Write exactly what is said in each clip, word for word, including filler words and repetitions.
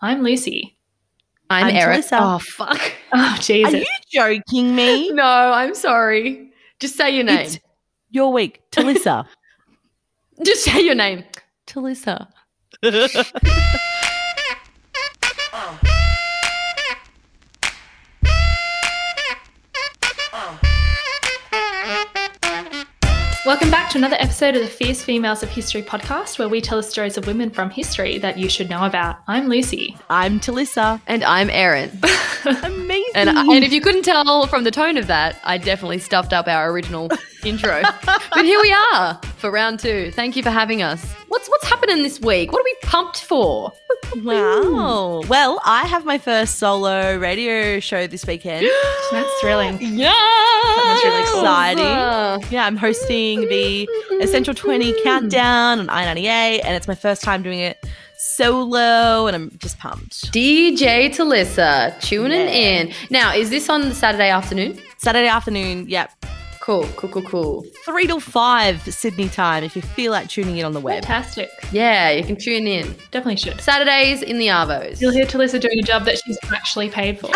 I'm Lucy. I'm, I'm Eric. Teresa. Oh, fuck. Oh, Jesus. Are you joking me? No, I'm sorry. Just say your name. It's your week. Talissa. Just say your name. Talissa. Welcome back to another episode of the Fierce Females of History podcast, where we tell the stories of women from history that you should know about. I'm Lucy. I'm Talissa. And I'm Erin. Amazing. And, I, and if you couldn't tell from the tone of that, I definitely stuffed up our original intro. But here we are for round two. Thank you for having us. What's what's happening this week? What are we pumped for? Wow. Well, I have my first solo radio show this weekend. That's thrilling. Yeah. That's really exciting. Uh, yeah, I'm hosting the Essential twenty Countdown on i ninety-eight, and it's my first time doing it solo, and I'm just pumped. D J Talissa, tuning yeah. in. Now, is this on the Saturday afternoon? Saturday afternoon, yep. Cool, cool, cool, cool. Three till five Sydney time if you feel like tuning in on the web. Fantastic. Yeah, you can tune in. Definitely should. Saturdays in the Arvos. You'll hear Talissa doing a job that she's actually paid for.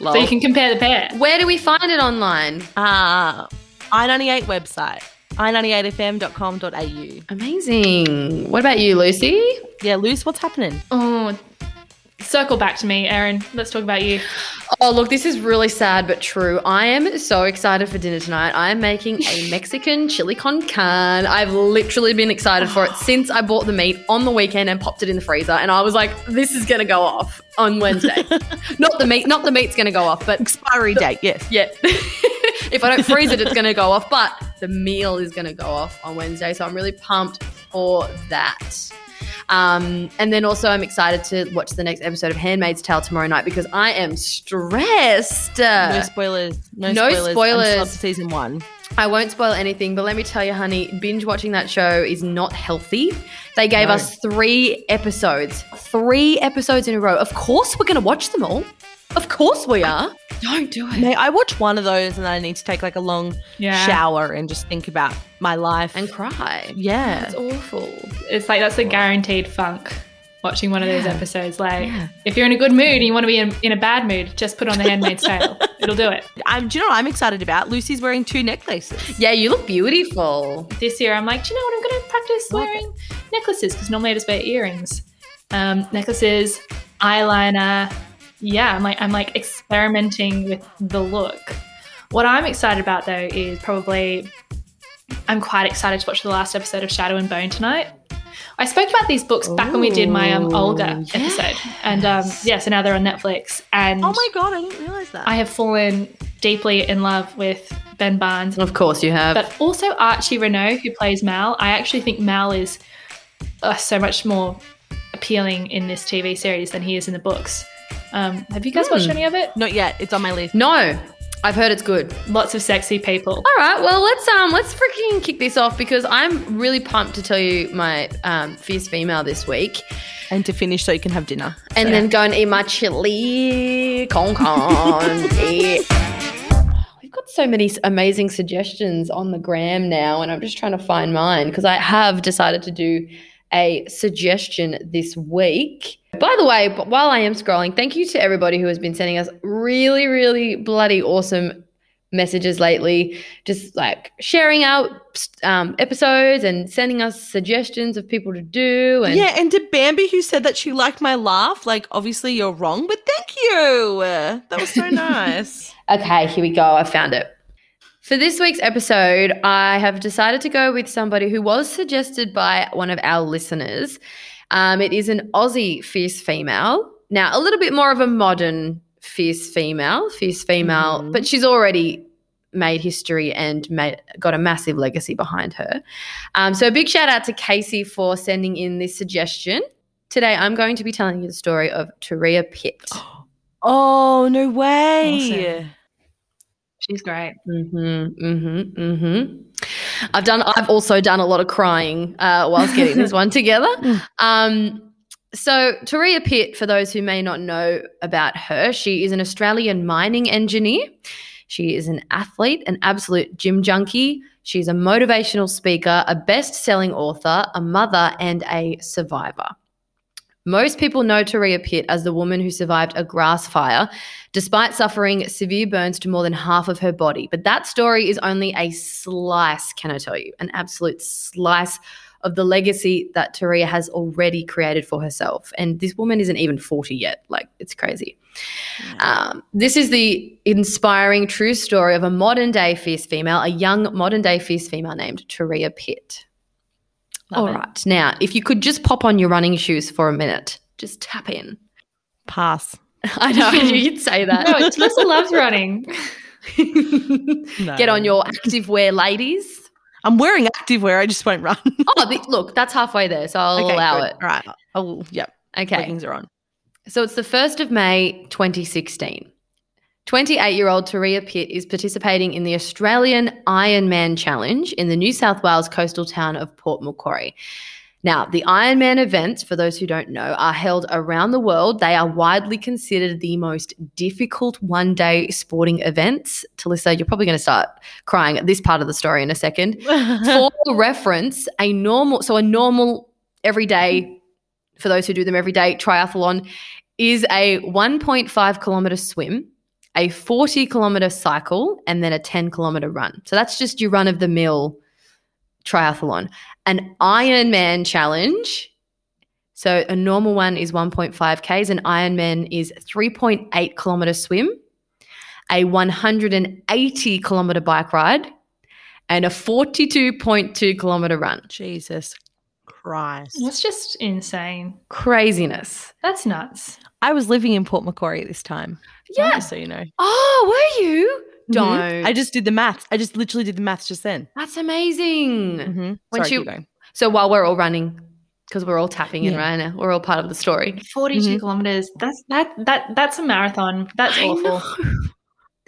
So you can compare the pair. Where do we find it online? Uh, i ninety-eight website, i ninety-eight f m dot com dot a u. Amazing. What about you, Lucy? Yeah, Luce, what's happening? Oh, circle back to me, Erin. Let's talk about you. Oh, look, this is really sad but true. I am so excited for dinner tonight. I am making a Mexican chili con carne. I've literally been excited for it since I bought the meat on the weekend and popped it in the freezer, and I was like, this is going to go off on Wednesday. Not the meat. Not the meat's going to go off, but expiry the, date, yes. Yeah. If I don't freeze it, it's going to go off, but the meal is going to go off on Wednesday, so I'm really pumped for that. Um, and then also I'm excited to watch the next episode of Handmaid's Tale tomorrow night because I am stressed. No spoilers. No, no spoilers. spoilers. I'm still up to season one. I won't spoil anything, but let me tell you, honey, binge watching that show is not healthy. They gave no. us three episodes, three episodes in a row. Of course we're going to watch them all. Of course we are. Don't do it. Mate, I watch one of those and I need to take like a long yeah. shower and just think about my life. And cry. Yeah. It's awful. It's like that's a guaranteed funk, watching one of yeah. those episodes. Like yeah. if you're in a good mood and you want to be in, in a bad mood, just put on The Handmaid's Tale. It'll do it. I'm, do you know what I'm excited about? Lucy's wearing two necklaces. Yeah, you look beautiful. This year I'm like, do you know what? I'm going to practice like wearing it. necklaces because normally I just wear earrings. Um, necklaces, eyeliner. Yeah, I'm like, I'm like experimenting with the look. What I'm excited about though is probably I'm quite excited to watch the last episode of Shadow and Bone tonight. I spoke about these books Ooh, back when we did my um, Olga yes. episode. And um, yeah, so now they're on Netflix. And oh my God, I didn't realise that. I have fallen deeply in love with Ben Barnes. Of course you have. But also Archie Renaux, who plays Mal. I actually think Mal is uh, so much more appealing in this T V series than he is in the books. Um, have you guys mm. watched any of it? Not yet. It's on my list. No, I've heard it's good. Lots of sexy people. All right, well let's um let's freaking kick this off because I'm really pumped to tell you my um, fierce female this week, and to finish so you can have dinner and so. Then go and eat my chili con con. Yeah. We've got so many amazing suggestions on the gram now, and I'm just trying to find mine because I have decided to do a suggestion this week. By the way, while I am scrolling, thank you to everybody who has been sending us really, really bloody awesome messages lately, just like sharing out um, episodes and sending us suggestions of people to do. And yeah, and to Bambi, who said that she liked my laugh, like obviously you're wrong, but thank you. That was so nice. Okay, here we go. I found it. For this week's episode, I have decided to go with somebody who was suggested by one of our listeners. Um, it is an Aussie fierce female. Now, a little bit more of a modern fierce female, fierce female, mm-hmm. but she's already made history and made, got a massive legacy behind her. Um, so a big shout out to Casey for sending in this suggestion. Today I'm going to be telling you the story of Turia Pitt. Oh, no way. Awesome. She's great. Mm-hmm, mm-hmm, mm-hmm. I've done. I've also done a lot of crying uh, whilst getting this one together. Um, so Turia Pitt, for those who may not know about her, she is an Australian mining engineer. She is an athlete, an absolute gym junkie. She's a motivational speaker, a best-selling author, a mother, and a survivor. Most people know Turia Pitt as the woman who survived a grass fire despite suffering severe burns to more than half of her body. But that story is only a slice, can I tell you, an absolute slice of the legacy that Turia has already created for herself. And this woman isn't even forty yet. Like, it's crazy. Yeah. Um, this is the inspiring true story of a modern-day fierce female, a young modern-day fierce female named Turia Pitt. Love All it. Right. Now, if you could just pop on your running shoes for a minute, just tap in. Pass. I know you'd say that. No, Alyssa loves running. No. Get on your activewear, ladies. I'm wearing activewear. I just won't run. Oh, the, look, that's halfway there, so I'll okay, allow good. It. All right. Oh, yep. Okay. Leggings are on. So it's the first of May, twenty sixteen. twenty-eight-year-old Turia Pitt is participating in the Australian Ironman Challenge in the New South Wales coastal town of Port Macquarie. Now, the Ironman events, for those who don't know, are held around the world. They are widely considered the most difficult one-day sporting events. Talissa, you're probably going to start crying at this part of the story in a second. For reference, a normal, so a normal everyday, for those who do them every day, triathlon is a one point five kilometre swim, a forty kilometre cycle, and then a ten kilometre run. So that's just your run-of-the-mill triathlon. An Ironman challenge, so a normal one is one point five kays. An Ironman is three point eight kilometre swim, a one hundred eighty kilometre bike ride, and a forty-two point two kilometre run. Jesus Christ. That's just insane. Craziness. That's nuts. I was living in Port Macquarie at this time. Yeah. So you know. Oh, were you? Don't. Mm-hmm. I just did the maths. I just literally did the maths just then. That's amazing. Mm-hmm. Sorry, you, keep going. So while we're all running, because we're all tapping yeah. in right now, we're all part of the story. Forty-two mm-hmm. kilometers. That's that that that's a marathon. That's I awful. Know.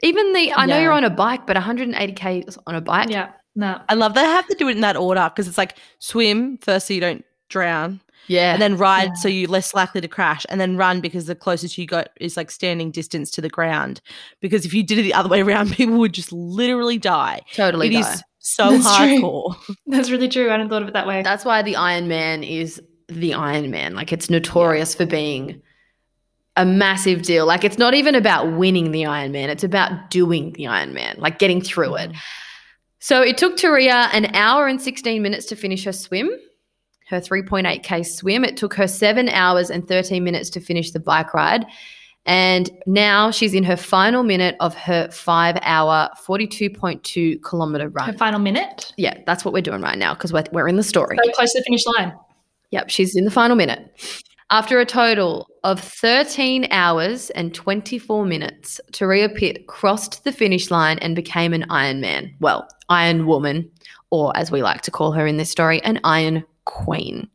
Even the I yeah. know you're on a bike, but one hundred eighty kays on a bike. Yeah. No. I love that I have to do it in that order because it's like swim first so you don't drown. Yeah. And then ride yeah. so you're less likely to crash, and then run because the closest you got is like standing distance to the ground, because if you did it the other way around, people would just literally die. Totally It die. Is so That's hardcore. True. That's really true. I hadn't thought of it that way. That's why the Ironman is the Ironman. Like, it's notorious yeah. for being a massive deal. Like, it's not even about winning the Ironman. It's about doing the Ironman, like getting through it. So it took Turia an hour and sixteen minutes to finish her swim. Her three point eight k swim. It took her seven hours and thirteen minutes to finish the bike ride. And now she's in her final minute of her five hour, forty-two point two kilometre run. Her final minute? Yeah, that's what we're doing right now because we're, we're in the story. So close to the finish line. Yep, she's in the final minute. After a total of thirteen hours and twenty-four minutes, Turia Pitt crossed the finish line and became an Ironman. Well, Iron Woman, or as we like to call her in this story, an Iron Queen.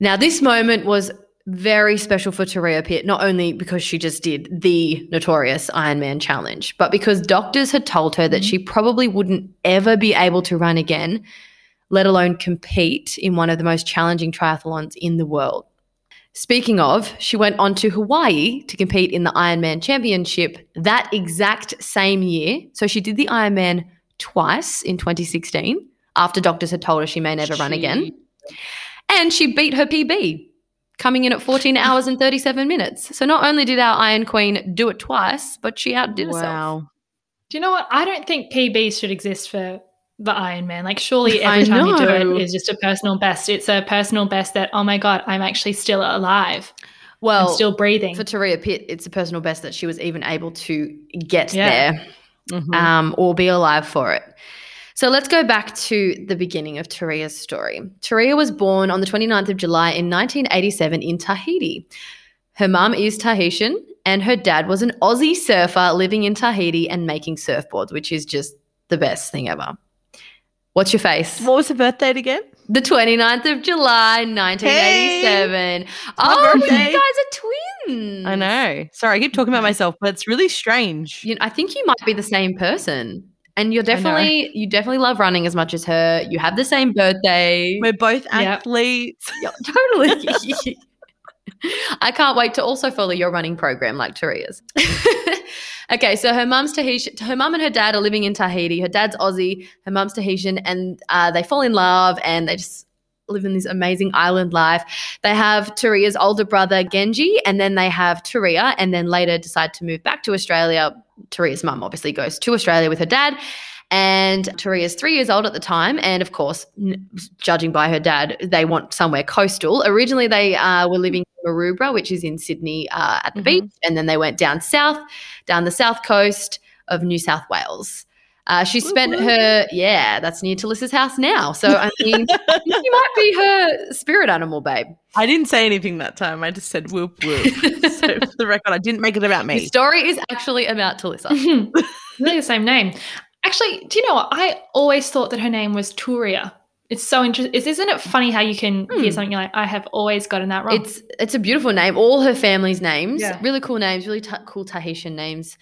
Now, this moment was very special for Turia Pitt, not only because she just did the notorious Ironman challenge, but because doctors had told her that she probably wouldn't ever be able to run again, let alone compete in one of the most challenging triathlons in the world. Speaking of, she went on to Hawaii to compete in the Ironman Championship that exact same year. So she did the Ironman twice in twenty sixteen. After doctors had told her she may never she... run again. And she beat her P B, coming in at fourteen hours and thirty-seven minutes. So not only did our Iron Queen do it twice, but she outdid wow. herself. Wow. Do you know what? I don't think P Bs should exist for the Ironman. Like, surely every I time know. you do it is just a personal best. It's a personal best that, oh, my God, I'm actually still alive. Well, I'm still breathing. For Turia Pitt, it's a personal best that she was even able to get yeah. there mm-hmm. um, or be alive for it. So let's go back to the beginning of Turia's story. Turia was born on the twenty-ninth of July in nineteen eighty-seven in Tahiti. Her mum is Tahitian and her dad was an Aussie surfer living in Tahiti and making surfboards, which is just the best thing ever. What's your face? What was her birth date again? The twenty-ninth of July, nineteen eighty-seven. Hey, oh, you guys are twins. I know. Sorry, I keep talking about myself, but it's really strange. You know, I think you might be the same person. And you're definitely you definitely love running as much as her. You have the same birthday. We're both athletes. Yep. Yeah, totally. I can't wait to also follow your running program like Turia's. Okay, so her mum's Tahitian. Her mum and her dad are living in Tahiti. Her dad's Aussie. Her mum's Tahitian, and uh, they fall in love, and they just living this amazing island life. They have Turia's older brother, Genji, and then they have Turia, and then later decide to move back to Australia. Turia's mum obviously goes to Australia with her dad, and Turia's three years old at the time, and of course, n- judging by her dad, they want somewhere coastal. Originally, they uh, were living in Maroubra, which is in Sydney uh, at the mm-hmm. beach, and then they went down south, down the south coast of New South Wales. Uh, she spent Ooh. her, yeah, that's near Talissa's house now. So, I mean, you might be her spirit animal, babe. I didn't say anything that time. I just said whoop, whoop. So, for the record, I didn't make it about me. The story is actually about Talissa. Really the same name. Actually, do you know what? I always thought that her name was Turia. It's so interesting. Isn't it funny how you can hmm. hear something, you're like, I have always gotten that wrong. It's it's a beautiful name. All her family's names, yeah. really cool names, really t- cool Tahitian names.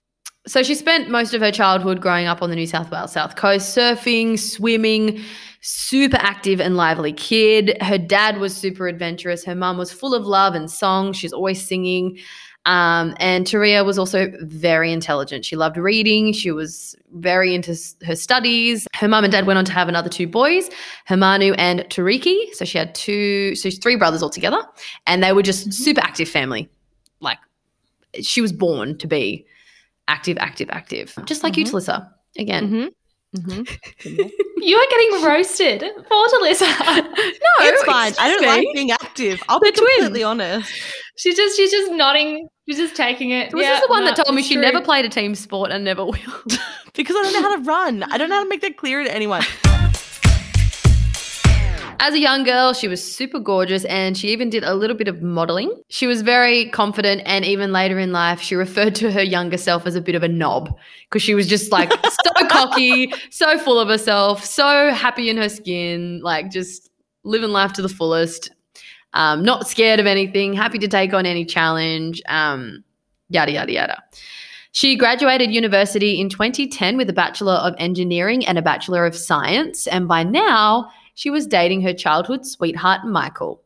So she spent most of her childhood growing up on the New South Wales South Coast, surfing, swimming, super active and lively kid. Her dad was super adventurous. Her mum was full of love and song. She's always singing. Um, and Turia was also very intelligent. She loved reading. She was very into s- her studies. Her mum and dad went on to have another two boys, Hermanu and Tariki. So she had two, so three brothers altogether, and they were just super active family. Like she was born to be Active, active, active. Just like mm-hmm. you, Talissa, again. Mm-hmm. Mm-hmm. You are getting roasted for Talissa. No, it's fine. I don't me. like being active. I'll the be completely twins. honest. She's just she's just nodding. She's just taking it. This yeah, is the one no, that told me she true. never played a team sport and never will. Because I don't know how to run. I don't know how to make that clear to anyone. As a young girl, she was super gorgeous, and she even did a little bit of modelling. She was very confident, and even later in life, she referred to her younger self as a bit of a knob because she was just like so cocky, so full of herself, so happy in her skin, like just living life to the fullest, um, not scared of anything, happy to take on any challenge, um, yada, yada, yada. She graduated university in twenty ten with a Bachelor of Engineering and a Bachelor of Science, and by now, she was dating her childhood sweetheart, Michael.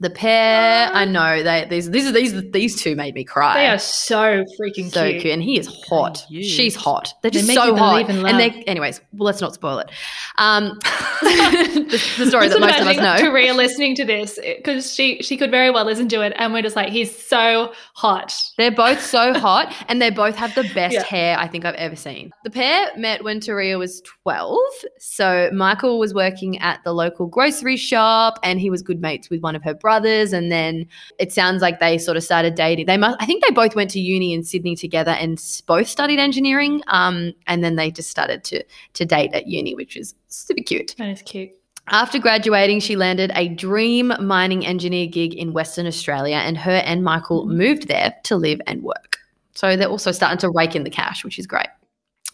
The pair, I know, they these these these these two made me cry. They are so freaking so cute. cute, and he is hot. Cute. She's hot. They're just they so hot. And they, anyways, well, let's not spoil it. Um, the, the story that most of us know. Turia listening to this because she she could very well listen to it, and we're just like, he's so hot. They're both so hot, and they both have the best yeah. hair I think I've ever seen. The pair met when Turia was twelve. So Michael was working at the local grocery shop, and he was good mates with one of her brothers. Brothers, and then it sounds like they sort of started dating. They must, I think they both went to uni in Sydney together and both studied engineering, um, and then they just started to to date at uni, which is super cute. That is cute. After graduating, she landed a dream mining engineer gig in Western Australia, and her and Michael moved there to live and work. So they're also starting to rake in the cash, which is great.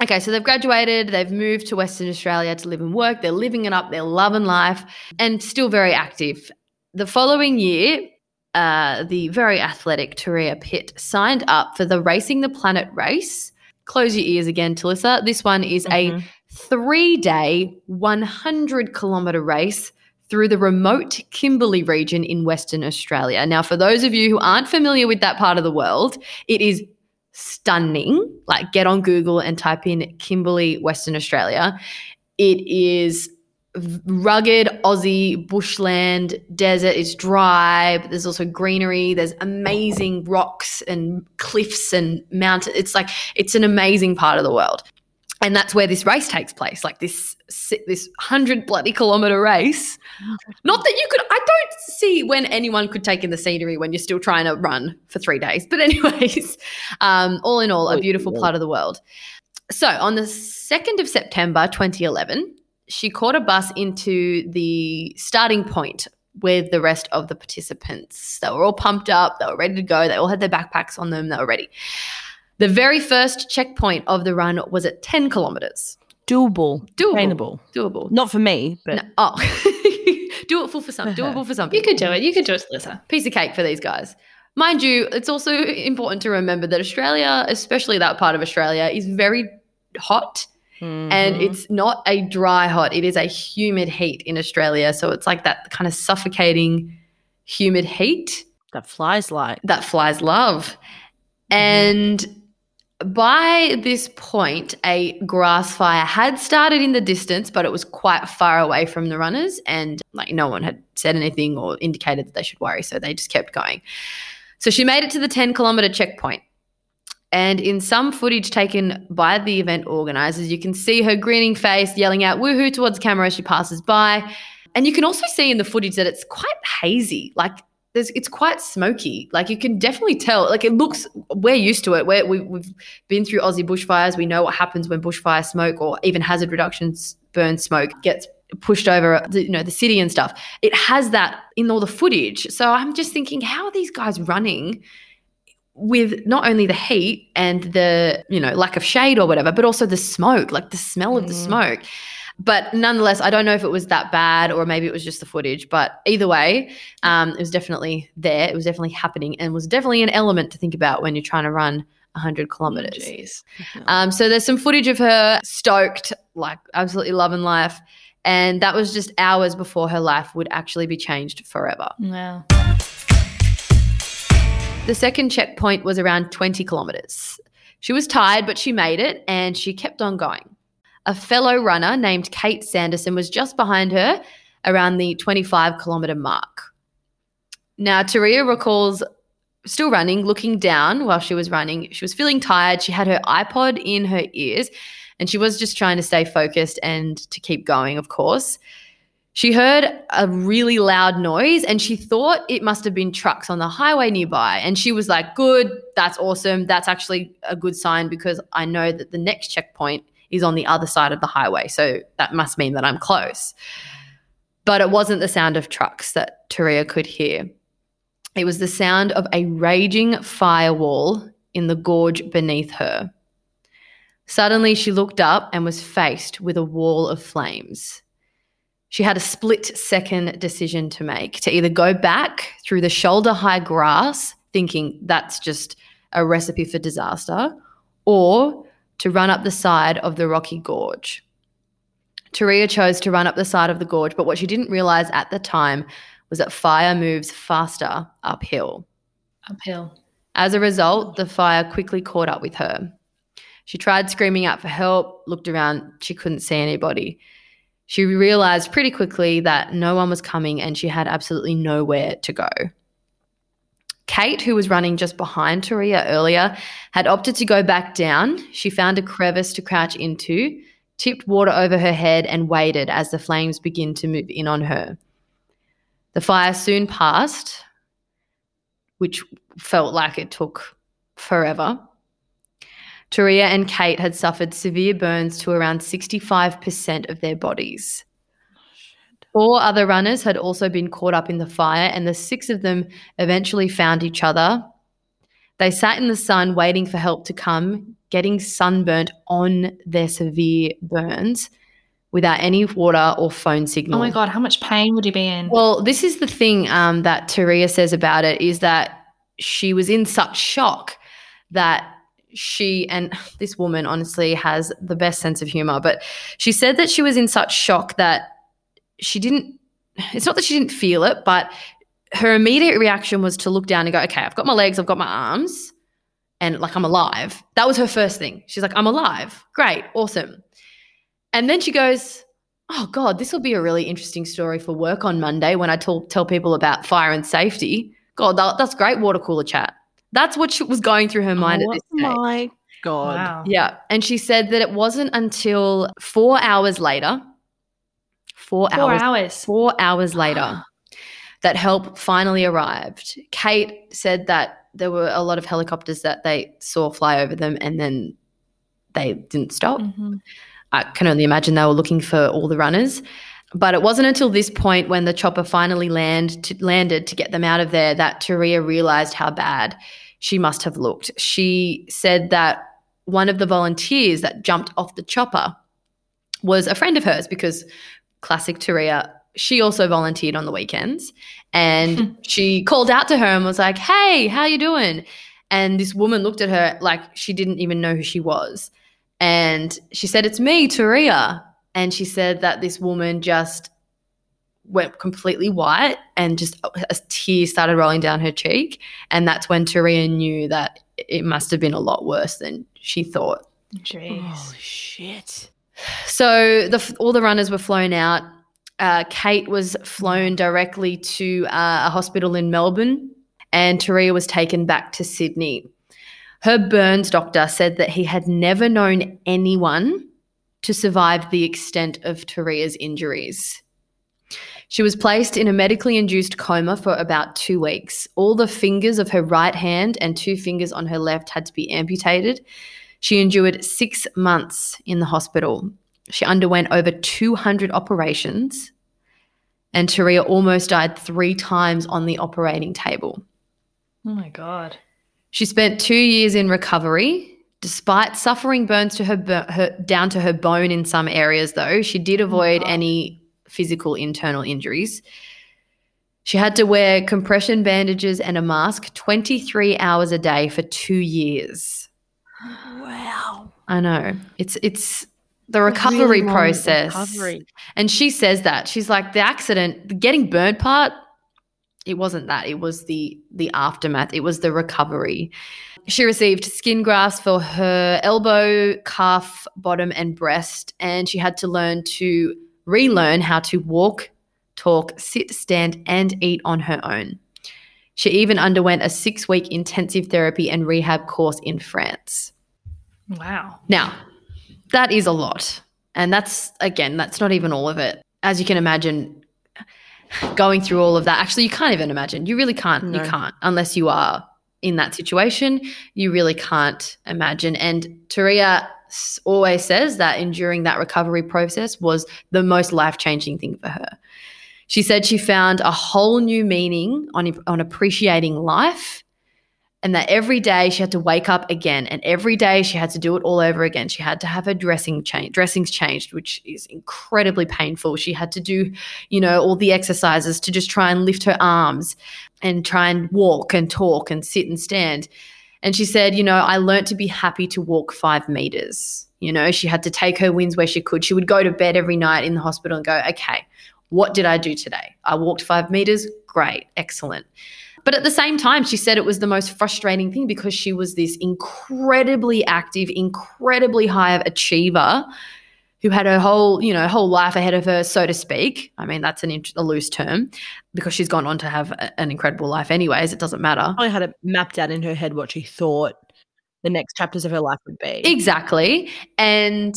Okay, so they've graduated, they've moved to Western Australia to live and work. They're living it up, they're loving life, and still very active. The following year, uh, the very athletic Turia Pitt signed up for the Racing the Planet race. Close your ears again, Talissa. This one is mm-hmm. a three-day, one hundred kilometre race through the remote Kimberley region in Western Australia. Now, for those of you who aren't familiar with that part of the world, it is stunning. Like, get on Google and type in Kimberley, Western Australia. It is rugged Aussie bushland desert. It's dry, but there's also greenery. There's amazing rocks and cliffs and mountains. It's like it's an amazing part of the world, and that's where this race takes place. Like this, this hundred bloody kilometer race. Not that you could. I don't see when anyone could take in the scenery when you're still trying to run for three days. But anyways, um, all in all, a beautiful part of the world. So on the second of September, twenty eleven. She caught a bus into the starting point with the rest of the participants. They were all pumped up. They were ready to go. They all had their backpacks on them. They were ready. The very first checkpoint of the run was at ten kilometres. Doable. Doable. Trainable. Doable. Not for me, but. No. Oh. Doable for some. Doable for some people. You could do it. You could do it, Lisa. Piece of cake for these guys. Mind you, it's also important to remember that Australia, especially that part of Australia, is very hot. Mm-hmm. And it's not a dry hot. It is a humid heat in Australia. So it's like that kind of suffocating humid heat. That flies like. That flies love. Mm-hmm. And By this point, a grass fire had started in the distance, but it was quite far away from the runners, and like no one had said anything or indicated that they should worry, so they just kept going. So she made it to the ten-kilometre checkpoint, and in some footage taken by the event organisers, you can see her grinning face, yelling out woohoo towards camera as she passes by, and you can also see in the footage that it's quite hazy, like There's, it's quite smoky. Like you can definitely tell. Like it looks, we're used to it. We're, we, we've been through Aussie bushfires. We know what happens when bushfire smoke or even hazard reduction burn smoke gets pushed over, the, you know, the city and stuff. It has that in all the footage. So I'm just thinking, how are these guys running with not only the heat and the, you know, lack of shade or whatever, but also the smoke, like the smell of mm. the smoke. But nonetheless, I don't know if it was that bad or maybe it was just the footage. But either way, um, it was definitely there. It was definitely happening and was definitely an element to think about when you're trying to run one hundred kilometres. Jeez. Mm-hmm. Um, so there's some footage of her stoked, like absolutely loving life. And that was just hours before her life would actually be changed forever. Wow. The second checkpoint was around twenty kilometres. She was tired, but she made it and she kept on going. A fellow runner named Kate Sanderson was just behind her around the twenty-five kilometre mark. Now, Turia recalls still running, looking down while she was running. She was feeling tired. She had her iPod in her ears and she was just trying to stay focused and to keep going, of course. She heard a really loud noise and she thought it must have been trucks on the highway nearby. And she was like, good, that's awesome. That's actually a good sign because I know that the next checkpoint is on the other side of the highway, so that must mean that I'm close. But it wasn't the sound of trucks that Turia could hear. It was the sound of a raging firewall in the gorge beneath her. Suddenly she looked up and was faced with a wall of flames. She had a split-second decision to make, to either go back through the shoulder-high grass, thinking that's just a recipe for disaster, or to run up the side of the rocky gorge. Turia chose to run up the side of the gorge, but what she didn't realise at the time was that fire moves faster uphill. Uphill. As a result, the fire quickly caught up with her. She tried screaming out for help, looked around, she couldn't see anybody. She realised pretty quickly that no one was coming and she had absolutely nowhere to go. Kate, who was running just behind Turia earlier, had opted to go back down. She found a crevice to crouch into, tipped water over her head and waited as the flames began to move in on her. The fire soon passed, which felt like it took forever. Turia and Kate had suffered severe burns to around sixty-five percent of their bodies. Four other runners had also been caught up in the fire and the six of them eventually found each other. They sat in the sun waiting for help to come, getting sunburnt on their severe burns without any water or phone signal. Oh, my God, how much pain would you be in? Well, this is the thing um, that Turia says about it is that she was in such shock that she and this woman honestly has the best sense of humour, but she said that she was in such shock that she didn't, it's not that she didn't feel it, but her immediate reaction was to look down and go, okay, I've got my legs, I've got my arms, and like I'm alive. That was her first thing. She's like, I'm alive. Great. Awesome. And then she goes, oh, God, this will be a really interesting story for work on Monday when I t- tell people about fire and safety. God, that, that's great water cooler chat. That's what she was going through her mind oh, at this stage. Oh, my God. Wow. Yeah. And she said that it wasn't until four hours later Four, four hours, hours. Four hours later that help finally arrived. Kate said that there were a lot of helicopters that they saw fly over them and then they didn't stop. Mm-hmm. I can only imagine they were looking for all the runners. But it wasn't until this point when the chopper finally land to, landed to get them out of there that Turia realised how bad she must have looked. She said that one of the volunteers that jumped off the chopper was a friend of hers because – classic Turia, she also volunteered on the weekends and she called out to her and was like, hey, how you doing? And this woman looked at her like she didn't even know who she was. And she said, it's me, Turia. And she said that this woman just went completely white and just a tear started rolling down her cheek. And that's when Turia knew that it must have been a lot worse than she thought. Jeez. Oh, shit. So the, all the runners were flown out. Uh, Kate was flown directly to uh, a hospital in Melbourne, and Turia was taken back to Sydney. Her burns doctor said that he had never known anyone to survive the extent of Turia's injuries. She was placed in a medically induced coma for about two weeks. All the fingers of her right hand and two fingers on her left had to be amputated. She endured six months in the hospital. She underwent over two hundred operations, and Turia almost died three times on the operating table. Oh, my God. She spent two years in recovery. Despite suffering burns to her, her down to her bone in some areas, though, she did avoid oh, any physical internal injuries. She had to wear compression bandages and a mask twenty-three hours a day for two years. Wow. I know. It's it's the recovery really process. Recovery. And she says that. She's like, the accident, the getting burned part, it wasn't that. It was the the aftermath. It was the recovery. She received skin grafts for her elbow, calf, bottom and breast, and she had to learn to relearn how to walk, talk, sit, stand and eat on her own. She even underwent a six-week intensive therapy and rehab course in France. Wow. Now, that is a lot. And that's, again, that's not even all of it. As you can imagine, going through all of that, actually you can't even imagine. You really can't. No. You can't unless you are in that situation. You really can't imagine. And Turia always says that enduring that recovery process was the most life-changing thing for her. She said she found a whole new meaning on, on appreciating life, and that every day she had to wake up again, and every day she had to do it all over again. She had to have her dressing change, dressings changed, which is incredibly painful. She had to do, you know, all the exercises to just try and lift her arms and try and walk and talk and sit and stand. And she said, you know, I learned to be happy to walk five meters. You know, she had to take her wins where she could. She would go to bed every night in the hospital and go, okay, what did I do today? I walked five meters. Great. Excellent. But at the same time, she said it was the most frustrating thing because she was this incredibly active, incredibly high achiever who had her whole, you know, whole life ahead of her, so to speak. I mean, that's an int- a loose term because she's gone on to have a- an incredible life anyways. It doesn't matter. Probably had it mapped out in her head what she thought the next chapters of her life would be. Exactly. And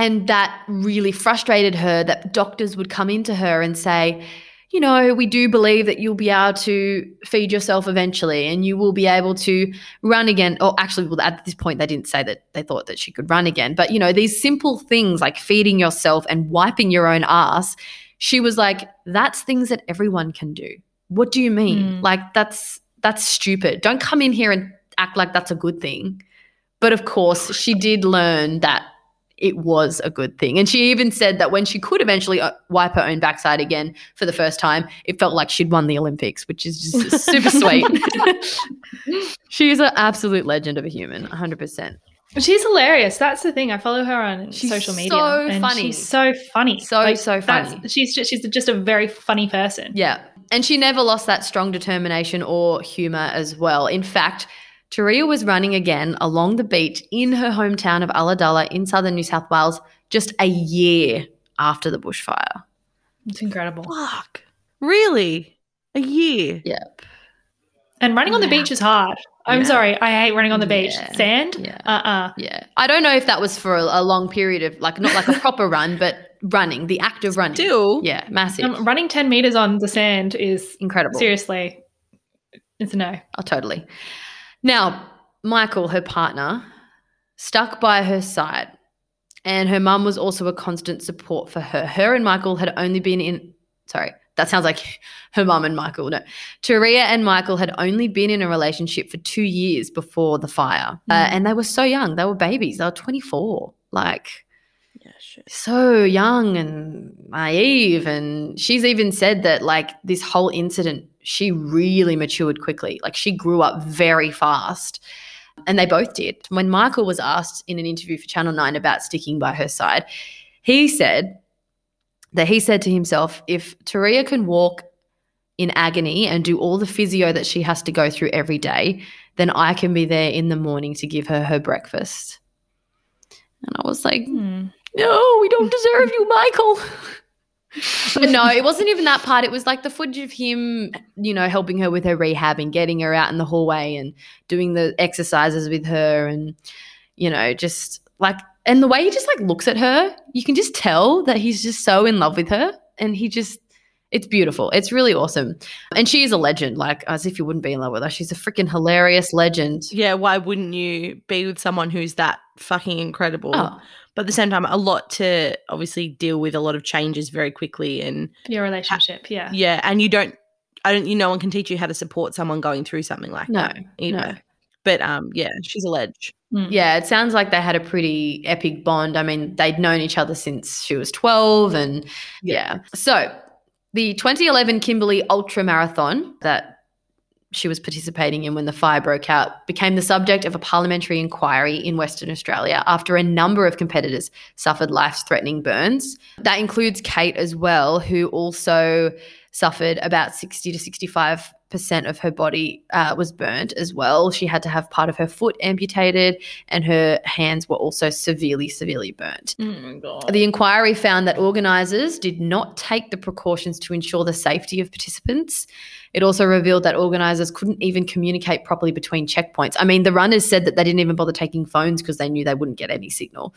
and that really frustrated her, that doctors would come into her and say, you know, we do believe that you'll be able to feed yourself eventually and you will be able to run again. Or actually, well, at this point, they didn't say that they thought that she could run again. But, you know, these simple things like feeding yourself and wiping your own ass, she was like, that's things that everyone can do. What do you mean? Mm. Like, that's that's stupid. Don't come in here and act like that's a good thing. But, of course, she did learn that it was a good thing. And she even said that when she could eventually wipe her own backside again for the first time, it felt like she'd won the Olympics, which is just super sweet. She's an absolute legend of a human, one hundred percent. She's hilarious. That's the thing. I follow her on she's social media. So and funny. She's so funny. So, like, so funny. She's just, she's just a very funny person. Yeah. And she never lost that strong determination or humour as well. In fact, Turia was running again along the beach in her hometown of Ulladulla in southern New South Wales just a year after the bushfire. It's incredible. Fuck. Really? A year? Yep. And running yeah. on the beach is hard. I'm yeah. sorry. I hate running on the beach. Yeah. Sand? Yeah. Uh-uh. Yeah. I don't know if that was for a, a long period of, like, not like a proper run, but running, the act of running. Still. Yeah, massive. Um, running ten metres on the sand is incredible. Seriously. It's a no. Oh, totally. Now, Michael, her partner, stuck by her side, and her mum was also a constant support for her. Her and Michael had only been in – sorry, that sounds like her mum and Michael. No, Turia and Michael had only been in a relationship for two years before the fire, mm. uh, and they were so young. They were babies. They were twenty-four, like yeah, sure. so young and naive, and she's even said that, like, this whole incident – she really matured quickly. Like, she grew up very fast, and they both did. When Michael was asked in an interview for Channel nine about sticking by her side, he said that he said to himself, if Turia can walk in agony and do all the physio that she has to go through every day, then I can be there in the morning to give her her breakfast. And I was like, mm. no, we don't deserve you, Michael. But no, it wasn't even that part. It was like the footage of him, you know, helping her with her rehab and getting her out in the hallway and doing the exercises with her and, you know, just like, and the way he just like looks at her, you can just tell that he's just so in love with her, and he just, it's beautiful. It's really awesome. And she is a legend, like as if you wouldn't be in love with her. She's a freaking hilarious legend. Yeah, why wouldn't you be with someone who's that fucking incredible? Oh. But at the same time, a lot to obviously deal with, a lot of changes very quickly. And your relationship, yeah. Yeah, and you don't – I don't. You no one can teach you how to support someone going through something like no, that. You no, no. But, um, yeah, she's a ledge. Mm. Yeah, it sounds like they had a pretty epic bond. I mean, they'd known each other since she was twelve and, yeah. yeah. So – the twenty eleven Kimberley Ultra Marathon that she was participating in when the fire broke out became the subject of a parliamentary inquiry in Western Australia after a number of competitors suffered life-threatening burns. That includes Kate as well, who also suffered about sixty to sixty-five percent of her body uh, was burnt as well. She had to have part of her foot amputated, and her hands were also severely, severely burnt. Oh my God. The inquiry found that organisers did not take the precautions to ensure the safety of participants. It also revealed that organisers couldn't even communicate properly between checkpoints. I mean, the runners said that they didn't even bother taking phones because they knew they wouldn't get any signal.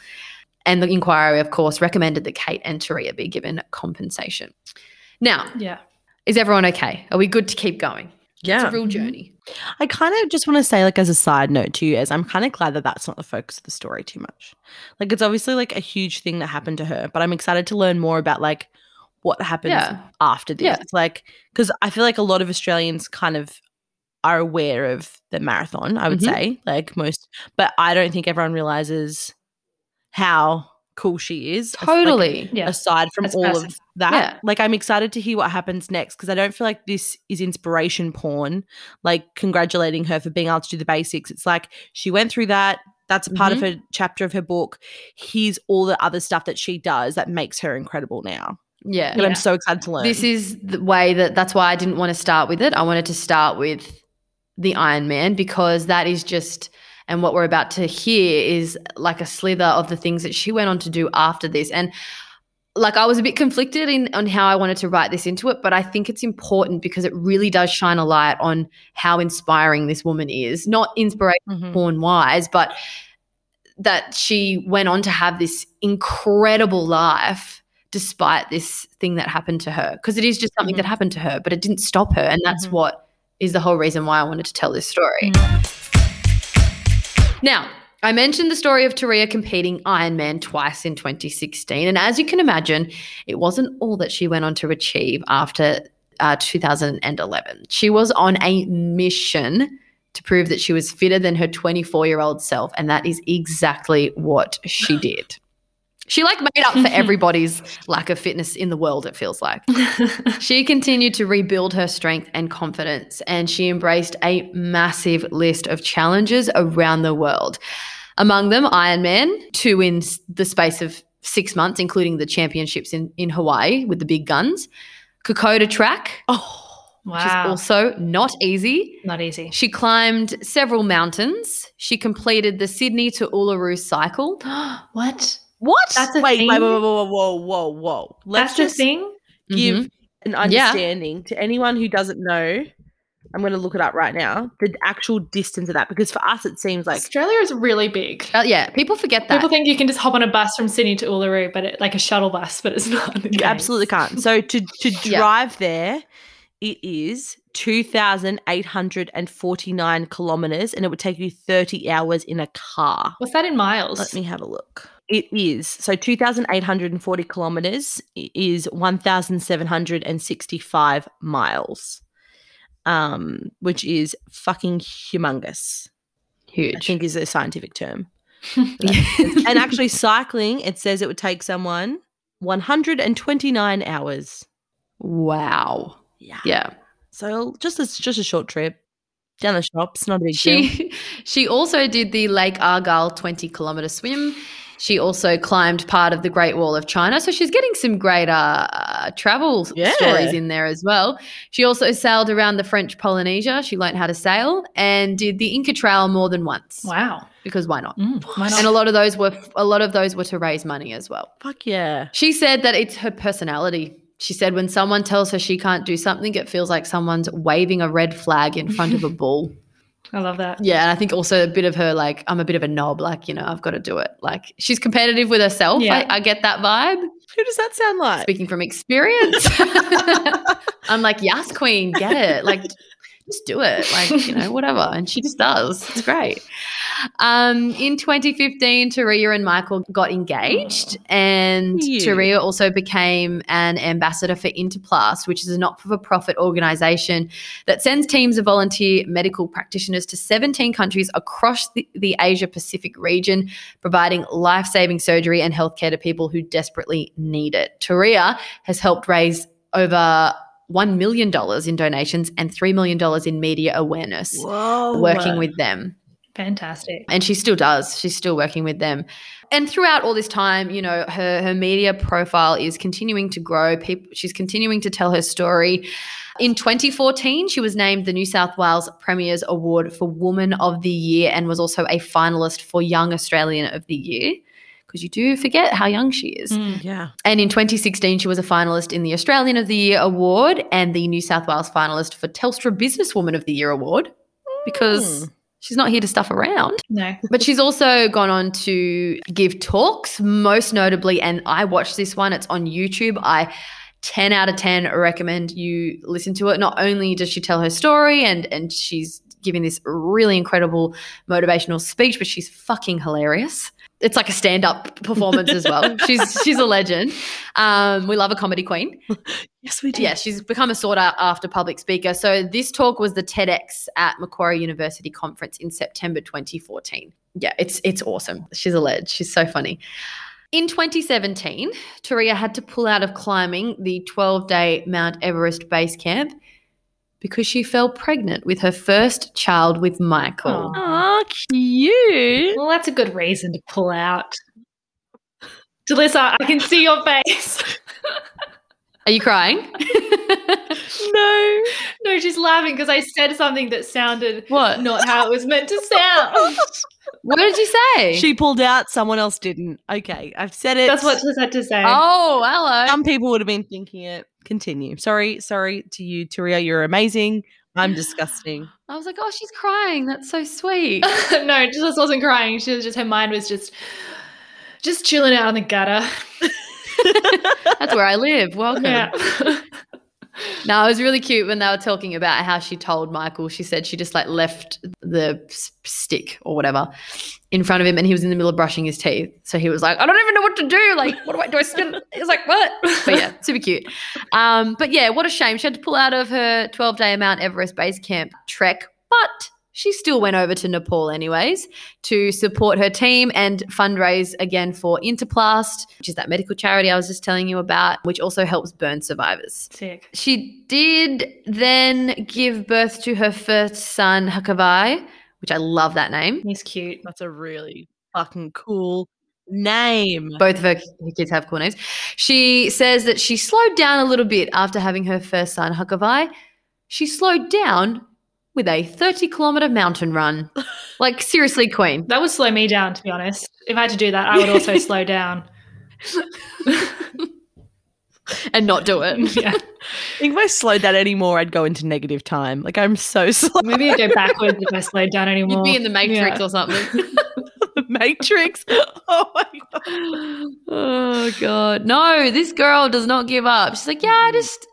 And the inquiry, of course, recommended that Kate and Turia be given compensation. Now, yeah. Is everyone okay? Are we good to keep going? Yeah. It's a real journey. I kind of just want to say, like, as a side note to you, as I'm kind of glad that that's not the focus of the story too much. Like, it's obviously, like, a huge thing that happened to her, but I'm excited to learn more about, like, what happens yeah. after this. Yeah. Like, because I feel like a lot of Australians kind of are aware of the marathon, I would mm-hmm. say, like most, but I don't think everyone realizes how cool she is. Totally. Like, yeah. Aside from all of that. Yeah. Like, I'm excited to hear what happens next, because I don't feel like this is inspiration porn, like congratulating her for being able to do the basics. It's like she went through that. That's a part mm-hmm. of her chapter of her book. Here's all the other stuff that she does that makes her incredible now. Yeah. And yeah. I'm so excited to learn. This is the way that that's why I didn't want to start with it. I wanted to start with the Ironman, because that is just – and what we're about to hear is like a slither of the things that she went on to do after this. And like, I was a bit conflicted in on how I wanted to write this into it, but I think it's important because it really does shine a light on how inspiring this woman is, not inspiration mm-hmm. porn wise, but that she went on to have this incredible life despite this thing that happened to her, because it is just something mm-hmm. that happened to her, but it didn't stop her. And that's mm-hmm. what is the whole reason why I wanted to tell this story. Mm-hmm. Now, I mentioned the story of Turia competing Ironman twice in twenty sixteen, and as you can imagine, it wasn't all that she went on to achieve after uh, two thousand eleven. She was on a mission to prove that she was fitter than her twenty-four-year-old self, and that is exactly what she did. She, like, made up for everybody's lack of fitness in the world, it feels like. She continued to rebuild her strength and confidence, and she embraced a massive list of challenges around the world. Among them, Ironman, two in the space of six months, including the championships in, in Hawaii with the big guns. Kokoda Track. Oh. Wow. Which is also not easy. Not easy. She climbed several mountains. She completed the Sydney to Uluru cycle. What? What? That's a Wait, thing. Wait, whoa, whoa, whoa, whoa, whoa. Let's That's a thing? Give mm-hmm. an understanding yeah. to anyone who doesn't know. I'm going to look it up right now, the actual distance of that, because for us it seems like – Australia is really big. Uh, yeah, people forget that. People think you can just hop on a bus from Sydney to Uluru, but it, like a shuttle bus, but it's not. You absolutely can't. So to, to drive yeah. there, it is two thousand eight hundred forty-nine kilometres, and it would take you thirty hours in a car. What's that in miles? Let me have a look. It is. So two thousand eight hundred forty kilometres is one thousand seven hundred sixty-five miles, um, which is fucking humongous. Huge. I think is a scientific term. And actually cycling, it says it would take someone one hundred twenty-nine hours. Wow. Yeah. Yeah. So just a, just a short trip. Down the shops, not a big she, deal. She also did the Lake Argyle twenty-kilometre swim. She also climbed part of the Great Wall of China. So she's getting some great uh, travel yeah. stories in there as well. She also sailed around the French Polynesia. She learned how to sail and did the Inca Trail more than once. Wow. Because why not? Mm, why not? And a lot of those were a lot of those were to raise money as well. Fuck yeah. She said that it's her personality. She said when someone tells her she can't do something, it feels like someone's waving a red flag in front of a bull. I love that. Yeah, and I think also a bit of her like, I'm a bit of a knob, like, you know, I've got to do it. Like she's competitive with herself. Yeah. I, I get that vibe. Who does that sound like? Speaking from experience. I'm like, yes, queen, get it. Like just do it, like, you know, whatever. And she just does. It's great. Um, in twenty fifteen, Turia and Michael got engaged, and Turia also became an ambassador for Interplast, which is a not-for-profit organisation that sends teams of volunteer medical practitioners to seventeen countries across the, the Asia-Pacific region, providing life-saving surgery and healthcare to people who desperately need it. Turia has helped raise over one million dollars in donations and three million dollars in media awareness. Whoa. Working with them. Fantastic. And she still does. She's still working with them. And throughout all this time, you know, her, her media profile is continuing to grow. People, she's continuing to tell her story. In twenty fourteen, she was named the New South Wales Premier's Award for Woman of the Year and was also a finalist for Young Australian of the Year, because you do forget how young she is. Mm, yeah. And in twenty sixteen, she was a finalist in the Australian of the Year Award and the New South Wales finalist for Telstra Businesswoman of the Year Award, because mm. she's not here to stuff around. No. But she's also gone on to give talks, most notably, and I watched this one, it's on YouTube. I ten out of ten recommend you listen to it. Not only does she tell her story and and she's giving this really incredible motivational speech, but she's fucking hilarious. It's like a stand-up performance as well. She's she's a legend. Um, we love a comedy queen. Yes, we do. Yeah, she's become a sought-after public speaker. So this talk was the TEDx at Macquarie University Conference in September twenty fourteen. Yeah, it's it's awesome. She's a legend. She's so funny. In twenty seventeen, Turia had to pull out of climbing the twelve-day Mount Everest base camp because she fell pregnant with her first child with Michael. Oh, cute. Well, that's a good reason to pull out. Delissa, I can see your face. Are you crying? No. No, she's laughing because I said something that sounded what? Not how it was meant to sound. What did you say? She pulled out, someone else didn't. Okay, I've said it. That's what she had to say. Oh, hello. Some people would have been thinking it. Continue. Sorry, sorry to you, Turia. You're amazing. I'm disgusting. I was like, oh, she's crying. That's so sweet. No, she just wasn't crying. She was just, her mind was just, just chilling out in the gutter. That's where I live. Welcome. Yeah. No, it was really cute when they were talking about how she told Michael. She said she just like left the stick or whatever in front of him, and he was in the middle of brushing his teeth. So he was like, I don't even know what to do. Like, what do I do? I spin? He was like, what? But yeah, super cute. Um, but yeah, what a shame. She had to pull out of her twelve-day Mount Everest base camp trek, but she still went over to Nepal anyways to support her team and fundraise again for Interplast, which is that medical charity I was just telling you about, which also helps burn survivors. Sick. She did then give birth to her first son, Hakavai, which I love that name. He's cute. That's a really fucking cool name. Both of her kids have cool names. She says that she slowed down a little bit after having her first son, Hakavai. She slowed down with a thirty-kilometre mountain run. Like, seriously, queen. That would slow me down, to be honest. If I had to do that, I would also slow down. And not do it. Yeah. I think if I slowed that anymore, I'd go into negative time. Like, I'm so slow. Maybe I'd go backwards if I slowed down anymore. You'd be in the Matrix yeah. or something. The Matrix? Oh, my God. Oh, God. No, this girl does not give up. She's like, yeah, I just...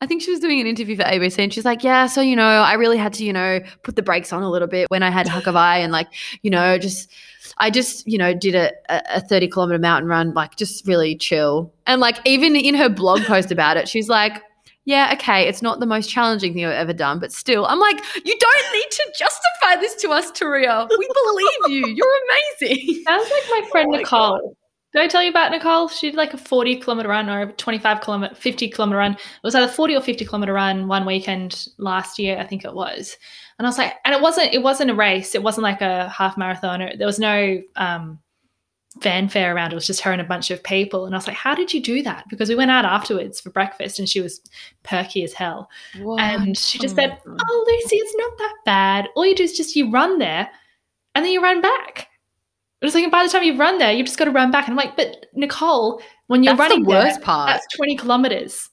I think she was doing an interview for A B C and she's like, yeah, so, you know, I really had to, you know, put the brakes on a little bit when I had Hakavai and, like, you know, just I just, you know, did a a thirty-kilometre mountain run, like, just really chill. And, like, even in her blog post about it, she's like, yeah, okay, it's not the most challenging thing I've ever done, but still. I'm like, you don't need to justify this to us, Turia. We believe you. You're amazing. Sounds like my friend oh my Nicole. God. Did I tell you about Nicole? She did like a forty-kilometre run or a twenty-five-kilometre, fifty-kilometre run. It was either forty or fifty-kilometre run one weekend last year, I think it was. And I was like, and it wasn't it wasn't a race. It wasn't like a half marathon. There was no um, fanfare around. It was just her and a bunch of people. And I was like, how did you do that? Because we went out afterwards for breakfast and she was perky as hell. What? And she just oh said, oh, Lucy, it's not that bad. All you do is just you run there and then you run back. I was like, by the time you run there, you've just got to run back. And I'm like, but Nicole, when you're that's running the worst there, part. That's twenty kilometers.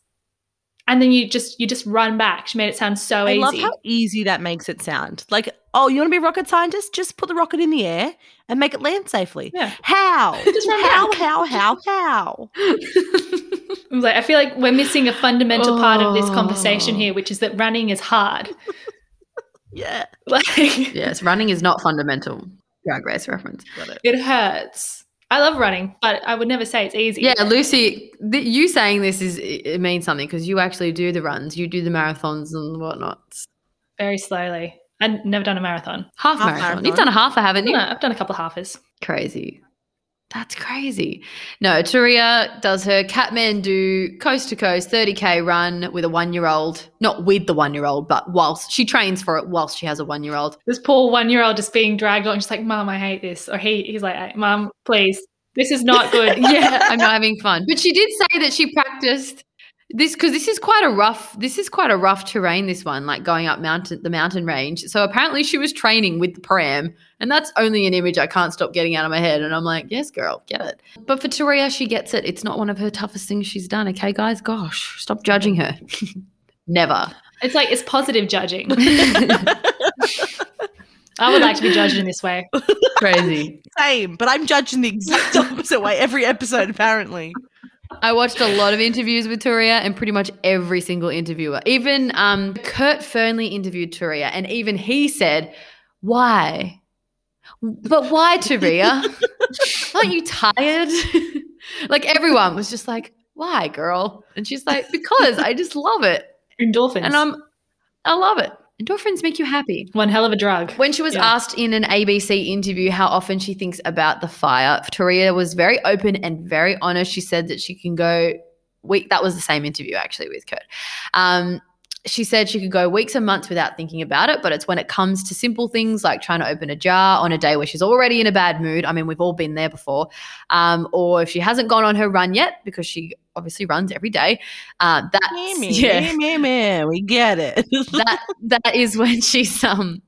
And then you just you just run back. She made it sound so I easy. I love how easy that makes it sound. Like, oh, you want to be a rocket scientist? Just put the rocket in the air and make it land safely. Yeah. How? Just run how, back. How, how, how, how? I'm like, I feel like we're missing a fundamental oh. part of this conversation here, which is that running is hard. Yeah. Like, yes, running is not fundamental. Drag Race reference. Got it. It hurts. I love running, but I would never say it's easy. Yeah, Lucy, the, you saying this is it means something because you actually do the runs. You do the marathons and whatnot. Very slowly. I've never done a marathon. Half, half marathon. marathon. You've done a half, haven't you? No, I've done a couple of halfers. Crazy. That's crazy. No, Turia does her Kathmandu coast to coast thirty K run with a one-year-old, not with the one-year-old, but whilst she trains for it whilst she has a one-year-old. This poor one-year-old just being dragged on. She's like, Mum, I hate this. Or he, he's like, Mum, please, this is not good. Yeah, I'm not having fun. But she did say that she practiced this because this is quite a rough, this is quite a rough terrain, this one, like going up mountain the mountain range. So apparently she was training with the pram, and that's only an image I can't stop getting out of my head. And I'm like, yes, girl, get it. But for Turia, she gets it. It's not one of her toughest things she's done. Okay, guys, gosh, stop judging her. Never. It's like it's positive judging. I would like to be judged in this way. Crazy. Same, but I'm judged in the exact opposite way every episode apparently. I watched a lot of interviews with Turia and pretty much every single interviewer. Even um, Kurt Fernley interviewed Turia and even he said, why? But why, Turia? Aren't you tired? Like everyone was just like, why, girl? And she's like, because I just love it. Endorphins. And I'm, I love it. Endorphins make you happy. One hell of a drug. When she was yeah. asked in an A B C interview how often she thinks about the fire, Turia was very open and very honest. She said that she can go week. That was the same interview actually with Kurt. Um, she said she could go weeks and months without thinking about it, but it's when it comes to simple things like trying to open a jar on a day where she's already in a bad mood. I mean, we've all been there before. Um, or if she hasn't gone on her run yet because she obviously runs every day. Uh, that's, me, me, yeah. me, me, me. We get it. that that is when she's um,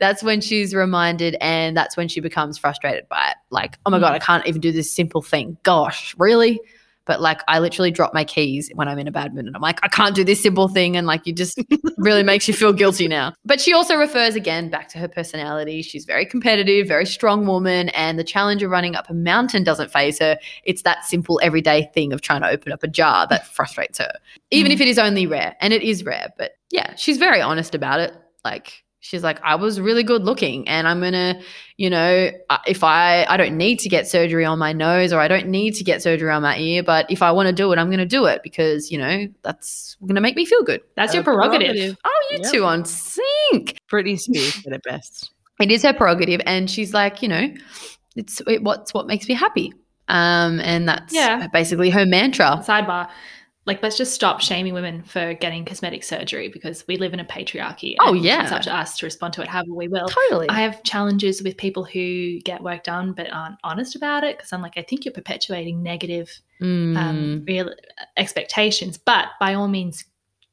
that's when she's reminded, and that's when she becomes frustrated by it. Like, oh my god, I can't even do this simple thing. Gosh, really? But like, I literally drop my keys when I'm in a bad mood, and I'm like, I can't do this simple thing, and like, you just really makes you feel guilty now. But she also refers again back to her personality. She's very competitive, very strong woman, and the challenge of running up a mountain doesn't faze her. It's that simple everyday thing of trying to open up a jar that frustrates her, even mm. if it is only rare, and it is rare. But yeah, she's very honest about it. Like, she's like, I was really good looking and I'm going to, you know, if I, I don't need to get surgery on my nose or I don't need to get surgery on my ear, but if I want to do it, I'm going to do it because, you know, that's going to make me feel good. That's her your prerogative. prerogative. Oh, you yep. two on sync. Pretty smooth at best. It is her prerogative. And she's like, you know, it's it, what's what makes me happy. Um, and that's yeah. basically her mantra. Sidebar. Like, let's just stop shaming women for getting cosmetic surgery because we live in a patriarchy. Oh, yeah. It's up to us to respond to it however we will. Totally. I have challenges with people who get work done but aren't honest about it because I'm like, I think you're perpetuating negative mm. um, real expectations. But by all means,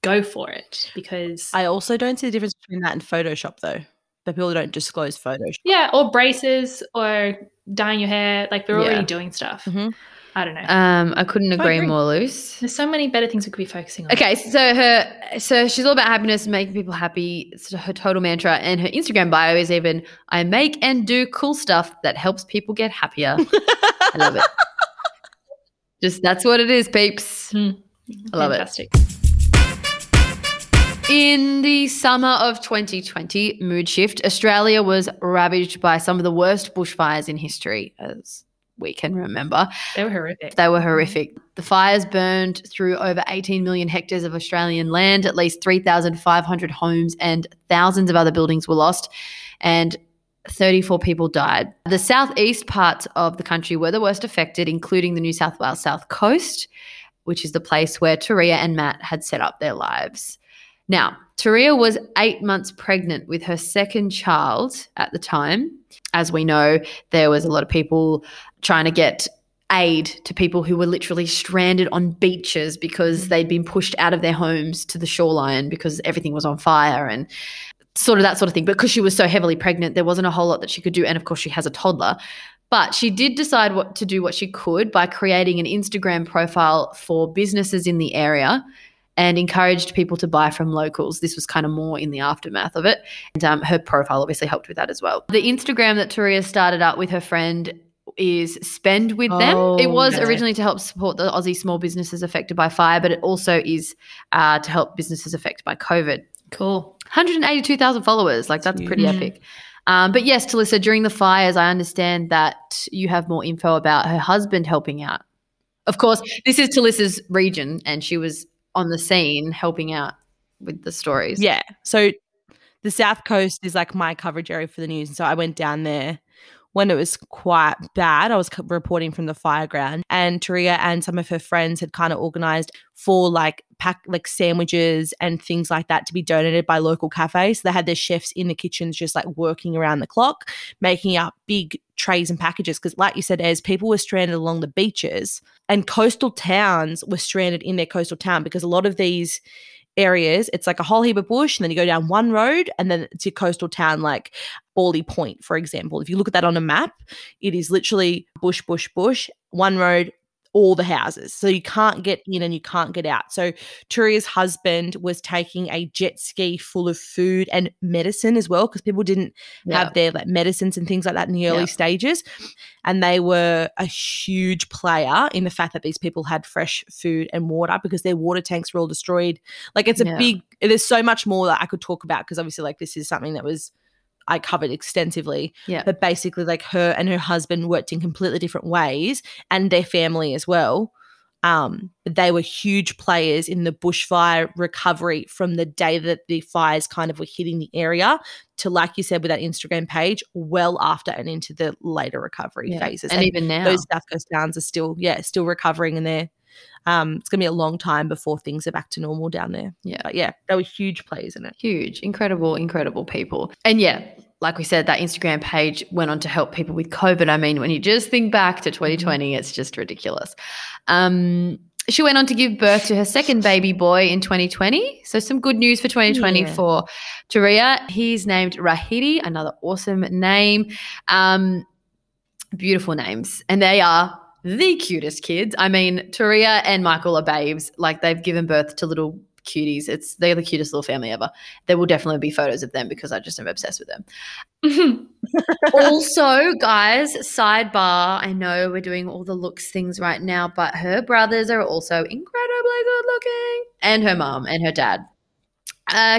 go for it because – I also don't see the difference between that and Photoshop though. That people don't disclose Photoshop. Yeah, or braces or dyeing your hair. Like, they're yeah. already doing stuff. Mm-hmm. I don't know. Um, I couldn't agree, agree more, Luce. There's so many better things we could be focusing on. Okay, so her, so she's all about happiness, making people happy. It's her total mantra, and her Instagram bio is even, I make and do cool stuff that helps people get happier. I love it. Just that's what it is, peeps. Mm. I love Fantastic. it. Fantastic. In the summer of twenty twenty, mood shift, Australia was ravaged by some of the worst bushfires in history, as we can remember. They were horrific. They were horrific. The fires burned through over eighteen million hectares of Australian land. At least three thousand five hundred homes and thousands of other buildings were lost, and thirty-four people died. The southeast parts of the country were the worst affected, including the New South Wales South Coast, which is the place where Turia and Matt had set up their lives. Now, Turia was eight months pregnant with her second child at the time. As we know, there was a lot of people trying to get aid to people who were literally stranded on beaches because they'd been pushed out of their homes to the shoreline because everything was on fire and sort of that sort of thing. But because she was so heavily pregnant, there wasn't a whole lot that she could do. And, of course, she has a toddler. But she did decide what to do what she could by creating an Instagram profile for businesses in the area and encouraged people to buy from locals. This was kind of more in the aftermath of it. And um, her profile obviously helped with that as well. The Instagram that Turia started up with her friend is Spend With Them. Oh, it was originally it. to help support the Aussie small businesses affected by fire, but it also is uh, to help businesses affected by COVID. Cool. one hundred eighty-two thousand followers. Like, that's yeah. pretty epic. Um, but yes, Talisa, during the fires, I understand that you have more info about her husband helping out. Of course, this is Talisa's region and she was on the scene helping out with the stories. Yeah. So the South Coast is like my coverage area for the news. And so I went down there when it was quite bad. I was reporting from the fire ground, and Turia and some of her friends had kind of organised for like pack like sandwiches and things like that to be donated by local cafes. So they had their chefs in the kitchens just like working around the clock, making up big trays and packages because, like you said, as people were stranded along the beaches and coastal towns were stranded in their coastal town because a lot of these areas, it's like a whole heap of bush and then you go down one road and then it's your coastal town, like Bawley Point, for example. If you look at that on a map, it is literally bush, bush, bush, one road, all the houses. So you can't get in and you can't get out. So Turia's husband was taking a jet ski full of food and medicine as well because people didn't yeah. have their like medicines and things like that in the early yeah. stages. And they were a huge player in the fact that these people had fresh food and water because their water tanks were all destroyed. Like it's a yeah. big – there's so much more that I could talk about because obviously like this is something that was – I covered extensively, yeah. but basically like her and her husband worked in completely different ways and their family as well. Um, but they were huge players in the bushfire recovery from the day that the fires kind of were hitting the area to, like you said, with that Instagram page, well after and into the later recovery yeah. phases. And, and even now. Those South Coast towns are still, yeah, still recovering in there. Um, it's going to be a long time before things are back to normal down there. Yeah. But yeah, they were huge players in it. Huge, incredible, incredible people. And yeah, like we said, that Instagram page went on to help people with COVID. I mean, when you just think back to twenty twenty, it's just ridiculous. Um, she went on to give birth to her second baby boy in twenty twenty. So some good news for twenty twenty yeah. for Turia. He's named Rahiri, another awesome name. Um, beautiful names. And they are the cutest kids. I mean, Turia and Michael are babes. Like, they've given birth to little cuties. It's they're the cutest little family ever. There will definitely be photos of them because I just am obsessed with them. Also, guys, sidebar, I know we're doing all the looks things right now, but her brothers are also incredibly good looking, and her mom and her dad.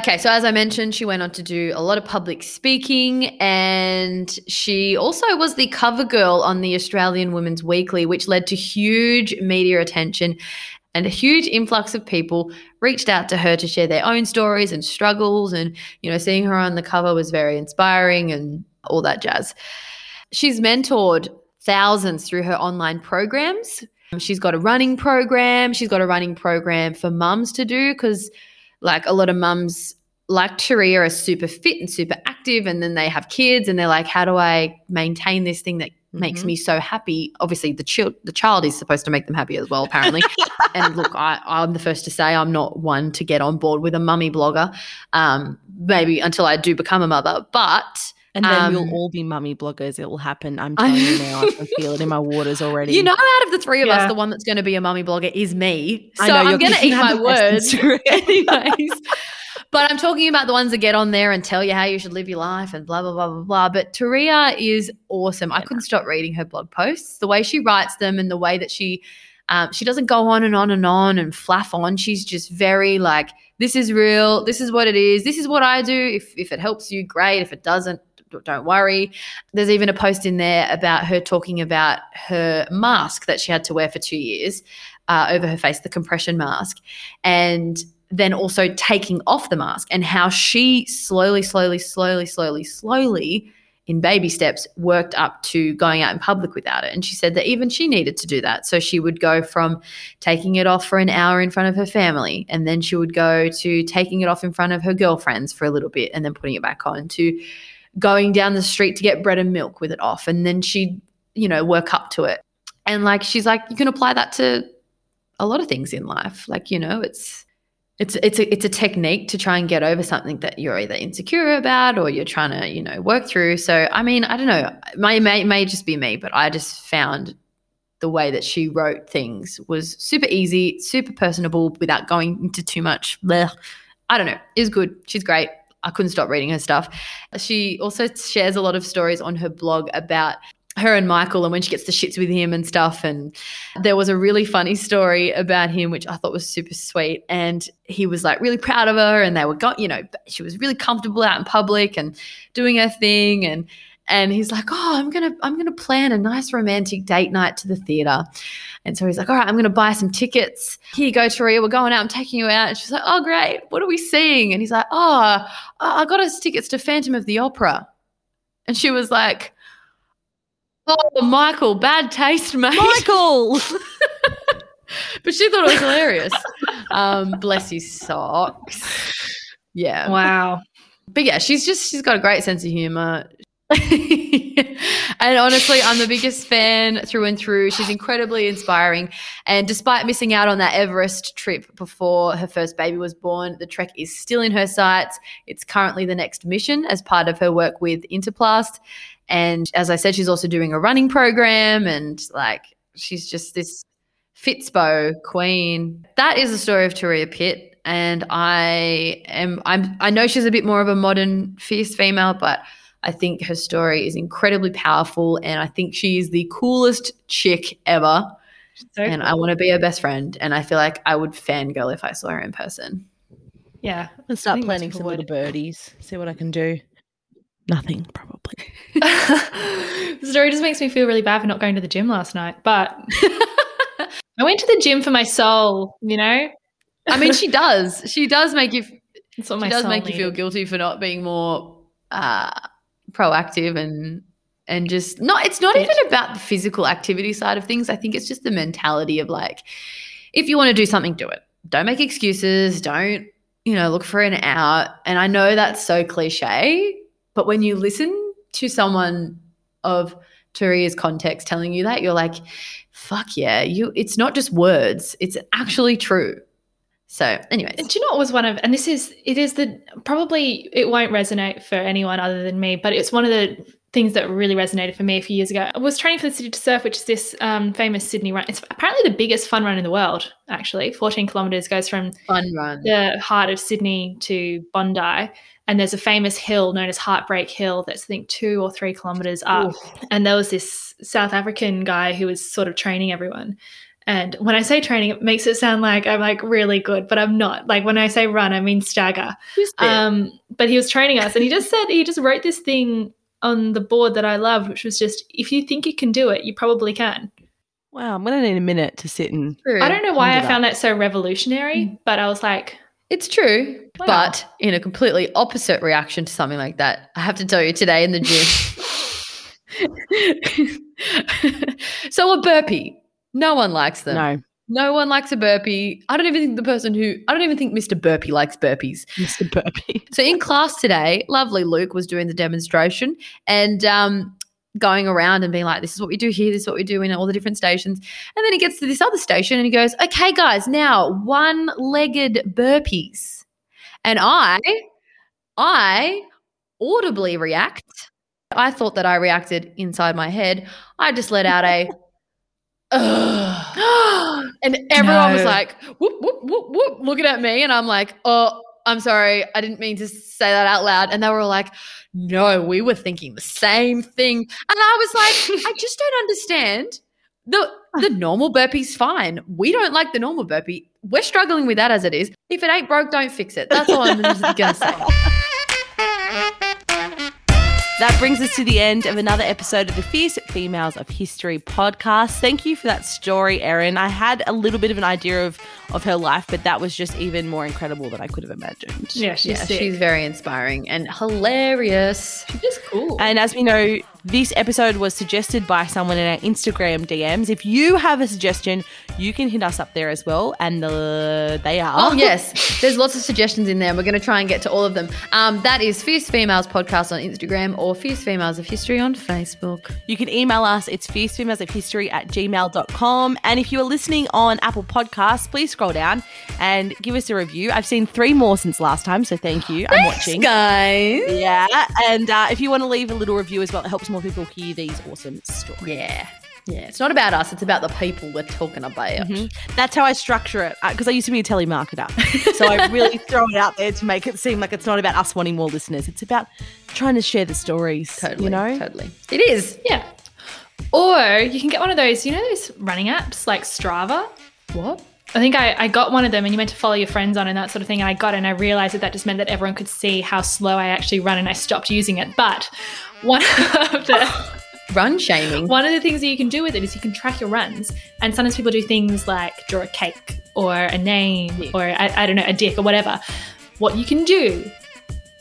Okay, so as I mentioned, she went on to do a lot of public speaking, and she also was the cover girl on the Australian Women's Weekly, which led to huge media attention, and a huge influx of people reached out to her to share their own stories and struggles, and, you know, seeing her on the cover was very inspiring and all that jazz. She's mentored thousands through her online programs. She's got a running program. She's got a running program for mums to do because – like a lot of mums like Turia are super fit and super active, and then they have kids and they're like, how do I maintain this thing that mm-hmm. makes me so happy? Obviously the, ch- the child is supposed to make them happy as well, apparently. And look, I, I'm the first to say I'm not one to get on board with a mummy blogger, um, maybe until I do become a mother. But And then um, we'll all be mummy bloggers. It will happen. I'm telling you now. I can feel it in my waters already. You know, out of the three of yeah. us, the one that's going to be a mummy blogger is me. So I know, I'm going to eat my words anyways. But I'm talking about the ones that get on there and tell you how you should live your life and blah, blah, blah, blah, blah. But Turia is awesome. I couldn't stop reading her blog posts. The way she writes them and the way that she um, she doesn't go on and on and on and fluff on. She's just very like, this is real. This is what it is. This is what I do. If if it helps you, great. If it doesn't, don't worry. There's even a post in there about her talking about her mask that she had to wear for two years uh, over her face, the compression mask, and then also taking off the mask and how she slowly, slowly, slowly, slowly, slowly in baby steps worked up to going out in public without it. And she said that even she needed to do that. So she would go from taking it off for an hour in front of her family, and then she would go to taking it off in front of her girlfriends for a little bit and then putting it back on, to going down the street to get bread and milk with it off. And then she'd, you know, work up to it. And like, she's like, you can apply that to a lot of things in life. Like, you know, it's, It's it's a, it's a technique to try and get over something that you're either insecure about or you're trying to, you know, work through. So, I mean, I don't know. My, may, may just be me, but I just found the way that she wrote things was super easy, super personable without going into too much. Blech. I don't know. It was good. She's great. I couldn't stop reading her stuff. She also shares a lot of stories on her blog about her and Michael and when she gets the shits with him and stuff. And there was a really funny story about him, which I thought was super sweet. And he was like really proud of her, and they were got, you know, she was really comfortable out in public and doing her thing. And, and he's like, oh, I'm going to, I'm going to plan a nice romantic date night to the theater. And so he's like, all right, I'm going to buy some tickets. Here you go, Turia, we're going out. I'm taking you out. And she's like, oh, great. What are we seeing? And he's like, oh, I got us tickets to Phantom of the Opera. And she was like, oh, Michael, bad taste, mate. Michael. But she thought it was hilarious. Um, bless his socks. Yeah. Wow. But, yeah, she's just she's got a great sense of humour. And honestly, I'm the biggest fan through and through. She's incredibly inspiring. And despite missing out on that Everest trip before her first baby was born, the trek is still in her sights. It's currently the next mission as part of her work with Interplast. And as I said, she's also doing a running program, and like, she's just this Fitspo queen. That is the story of Turia Pitt. And I am, I'm, I know she's a bit more of a modern fierce female, but I think her story is incredibly powerful. And I think she is the coolest chick ever. So and cool. I want to be her best friend. And I feel like I would fangirl if I saw her in person. Yeah. I'll start planning some little birdies, see what I can do. Nothing, probably. The story just makes me feel really bad for not going to the gym last night, but I went to the gym for my soul, you know? I mean, she does. She does make you She does make needed. you feel guilty for not being more uh, proactive and and just not it's not it, even about the physical activity side of things. I think it's just the mentality of like, if you want to do something, do it. Don't make excuses, don't, you know, look for an out. And I know that's so cliche. But when you listen to someone of Turia's context telling you that, you're like, fuck yeah, you it's not just words, it's actually true. So anyways. And do you know what was one of, and this is, it is the, probably it won't resonate for anyone other than me, but it's one of the things that really resonated for me a few years ago. I was training for the City to Surf, which is this um, famous Sydney run. It's apparently the biggest fun run in the world, actually. fourteen kilometres goes from fun run. the heart of Sydney to Bondi. And there's a famous hill known as Heartbreak Hill that's, I think, two or three kilometres up. Ooh. And there was this South African guy who was sort of training everyone. And when I say training, it makes it sound like I'm, like, really good, but I'm not. Like, when I say run, I mean stagger. Um, but he was training us, and he just said he just wrote this thing on the board that I loved, which was just, if you think you can do it, you probably can. Wow, I'm going to need a minute to sit and – I don't know why I that. found that so revolutionary, mm. but I was like – It's true, wow. But in a completely opposite reaction to something like that, I have to tell you today in the gym. So a burpee, no one likes them. No. No one likes a burpee. I don't even think the person who – I don't even think Mister Burpee likes burpees. Mister Burpee. So in class today, lovely Luke was doing the demonstration and um, going around and being like, this is what we do here, this is what we do in all the different stations. And then he gets to this other station and he goes, okay, guys, now one-legged burpees. And I, I audibly react. I thought that I reacted inside my head. I just let out a, ugh. And everyone no. was like, whoop, whoop, whoop, whoop, looking at me. And I'm like, oh, I'm sorry, I didn't mean to say that out loud. And they were all like, no, we were thinking the same thing. And I was like, I just don't understand. The the normal burpee's fine. We don't like the normal burpee. We're struggling with that as it is. If it ain't broke, don't fix it. That's all I'm going to say. That brings us to the end of another episode of the Fierce Females of History podcast. Thank you for that story, Erin. I had a little bit of an idea of, of her life, but that was just even more incredible than I could have imagined. Yeah, she's, yeah, she's very inspiring and hilarious. She's just cool. And as we know, this episode was suggested by someone in our Instagram D Ms. If you have a suggestion, you can hit us up there as well. And the, they are. Oh, yes. There's lots of suggestions in there. We're going to try and get to all of them. Um, that is Fierce Females Podcast on Instagram or Fierce Females of History on Facebook. You can email us. It's fierce females of history at gmail dot com. And if you are listening on Apple Podcasts, please scroll down and give us a review. I've seen three more since last time, so thank you. I'm Thanks, watching. guys. Yeah. And uh, if you want to leave a little review as well, it helps more people hear these awesome stories. Yeah. Yeah. It's not about us. It's about the people we're talking about. Mm-hmm. That's how I structure it, because I used to be a telemarketer. So I really throw it out there to make it seem like it's not about us wanting more listeners. It's about trying to share the stories. Totally. You know? Totally. It is. Yeah. Or you can get one of those, you know, those running apps like Strava. What? I think I, I got one of them, and you meant to follow your friends on and that sort of thing, and I got it, and I realised that that just meant that everyone could see how slow I actually run, and I stopped using it. But one of the run shaming. One of the things that you can do with it is you can track your runs, and sometimes people do things like draw a cake or a name yeah. or I, I don't know, a dick or whatever. What you can do,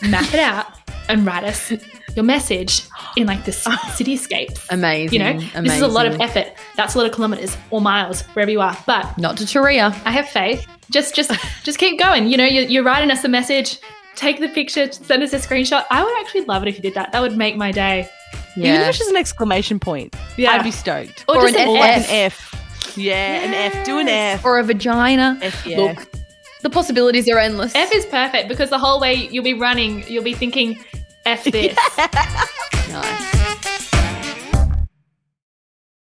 map it out and write us your message in like this cityscape. Amazing. You know, amazing. This is a lot of effort. That's a lot of kilometres or miles, wherever you are. But not to Turia. I have faith. Just, just, just keep going. You know, you're, you're writing us a message. Take the picture. Send us a screenshot. I would actually love it if you did that. That would make my day. Yeah. Even if it's just an exclamation point, yeah. I'd be stoked. Or, or just an, an, F. F. an F. Yeah, yes. an F. Do an F. Or a vagina. F, yeah. Look, the possibilities are endless. F is perfect because the whole way you'll be running, you'll be thinking, F this. Yeah. Nice.